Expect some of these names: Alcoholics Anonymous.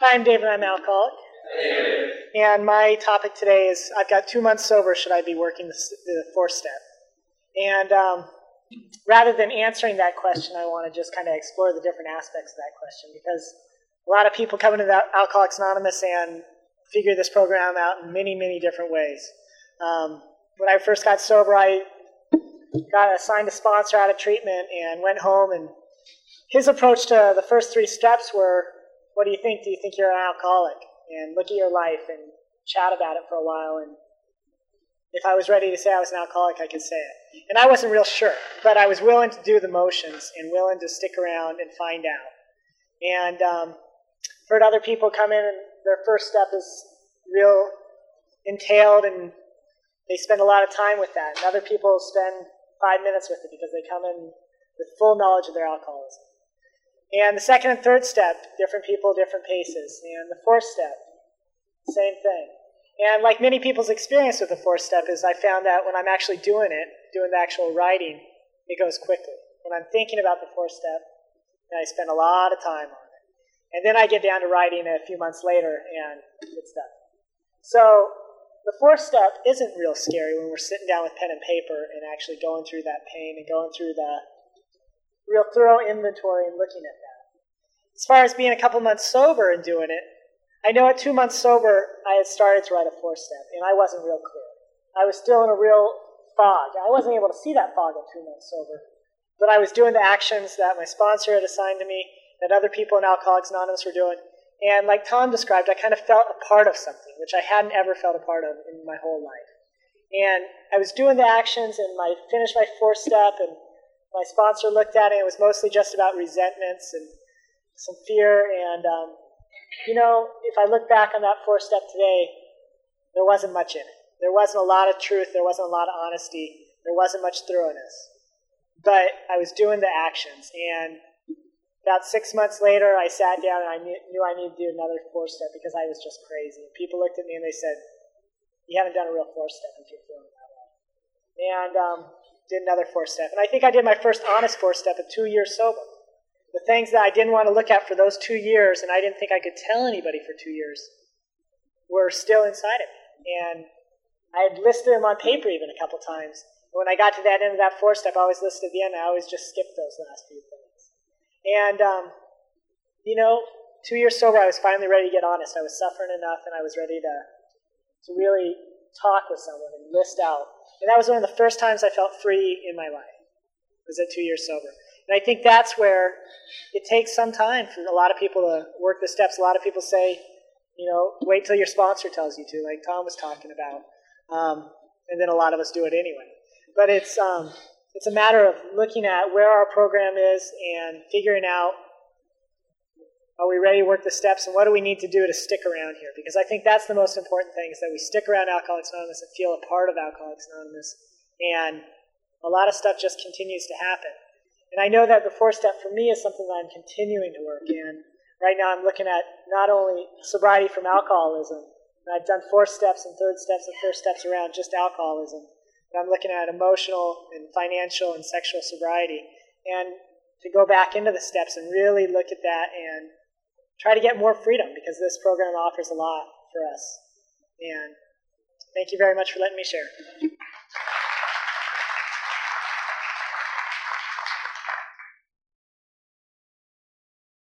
Hi, I'm David. I'm an alcoholic. Hey. And my topic today is, I've got 2 months sober, should I be working the fourth step? And rather than answering that question, I want to just kind of explore the different aspects of that question, because a lot of people come into Alcoholics Anonymous and figure this program out in many, many different ways. When I first got sober, I got assigned a sponsor out of treatment and went home, and his approach to the first three steps were, what do you think? Do you think you're an alcoholic? And look at your life and chat about it for a while. And if I was ready to say I was an alcoholic, I could say it. And I wasn't real sure, but I was willing to do the motions and willing to stick around and find out. And heard other people come in, and their first step is real entailed, and they spend a lot of time with that. And other people spend 5 minutes with it because they come in with full knowledge of their alcoholism. And the second and third step, different people, different paces. And the fourth step, same thing. And like many people's experience with the fourth step is, I found that when I'm actually doing it, doing the actual writing, it goes quickly. When I'm thinking about the fourth step, I spend a lot of time on it. And then I get down to writing a few months later, and it's done. So the fourth step isn't real scary when we're sitting down with pen and paper and actually going through that pain and going through the real thorough inventory and looking at that. As far as being a couple months sober and doing it, I know at 2 months sober, I had started to write a fourth step, and I wasn't real clear. I was still in a real fog. I wasn't able to see that fog at 2 months sober, but I was doing the actions that my sponsor had assigned to me, that other people in Alcoholics Anonymous were doing, and like Tom described, I kind of felt a part of something, which I hadn't ever felt a part of in my whole life. And I was doing the actions, and I finished my fourth step, and my sponsor looked at it. It was mostly just about resentments and some fear. And, you know, if I look back on that fourth step today, there wasn't much in it. There wasn't a lot of truth. There wasn't a lot of honesty. There wasn't much thoroughness. But I was doing the actions. And about 6 months later, I sat down and I knew I needed to do another fourth step because I was just crazy. And people looked at me and they said, you haven't done a real fourth step if you're feeling that way. And did another fourth step. And I think I did my first honest fourth step at 2 years sober. The things that I didn't want to look at for those 2 years, and I didn't think I could tell anybody for 2 years, were still inside of me. And I had listed them on paper even a couple times. When I got to that end of that fourth step, I always listed the end. I always just skipped those last few things. And, you know, 2 years sober, I was finally ready to get honest. I was suffering enough, and I was ready to really talk with someone and list out. And that was one of the first times I felt free in my life, was at 2 years sober. And I think that's where it takes some time for a lot of people to work the steps. A lot of people say, you know, wait till your sponsor tells you to, like Tom was talking about. And then a lot of us do it anyway. But it's a matter of looking at where our program is and figuring out, are we ready to work the steps, and what do we need to do to stick around here? Because I think that's the most important thing, is that we stick around Alcoholics Anonymous and feel a part of Alcoholics Anonymous, and a lot of stuff just continues to happen. And I know that the fourth step for me is something that I'm continuing to work in. Right now I'm looking at not only sobriety from alcoholism, and I've done fourth steps and third steps and first steps around just alcoholism, but I'm looking at emotional and financial and sexual sobriety, and to go back into the steps and really look at that and try to get more freedom, because this program offers a lot for us. And thank you very much for letting me share.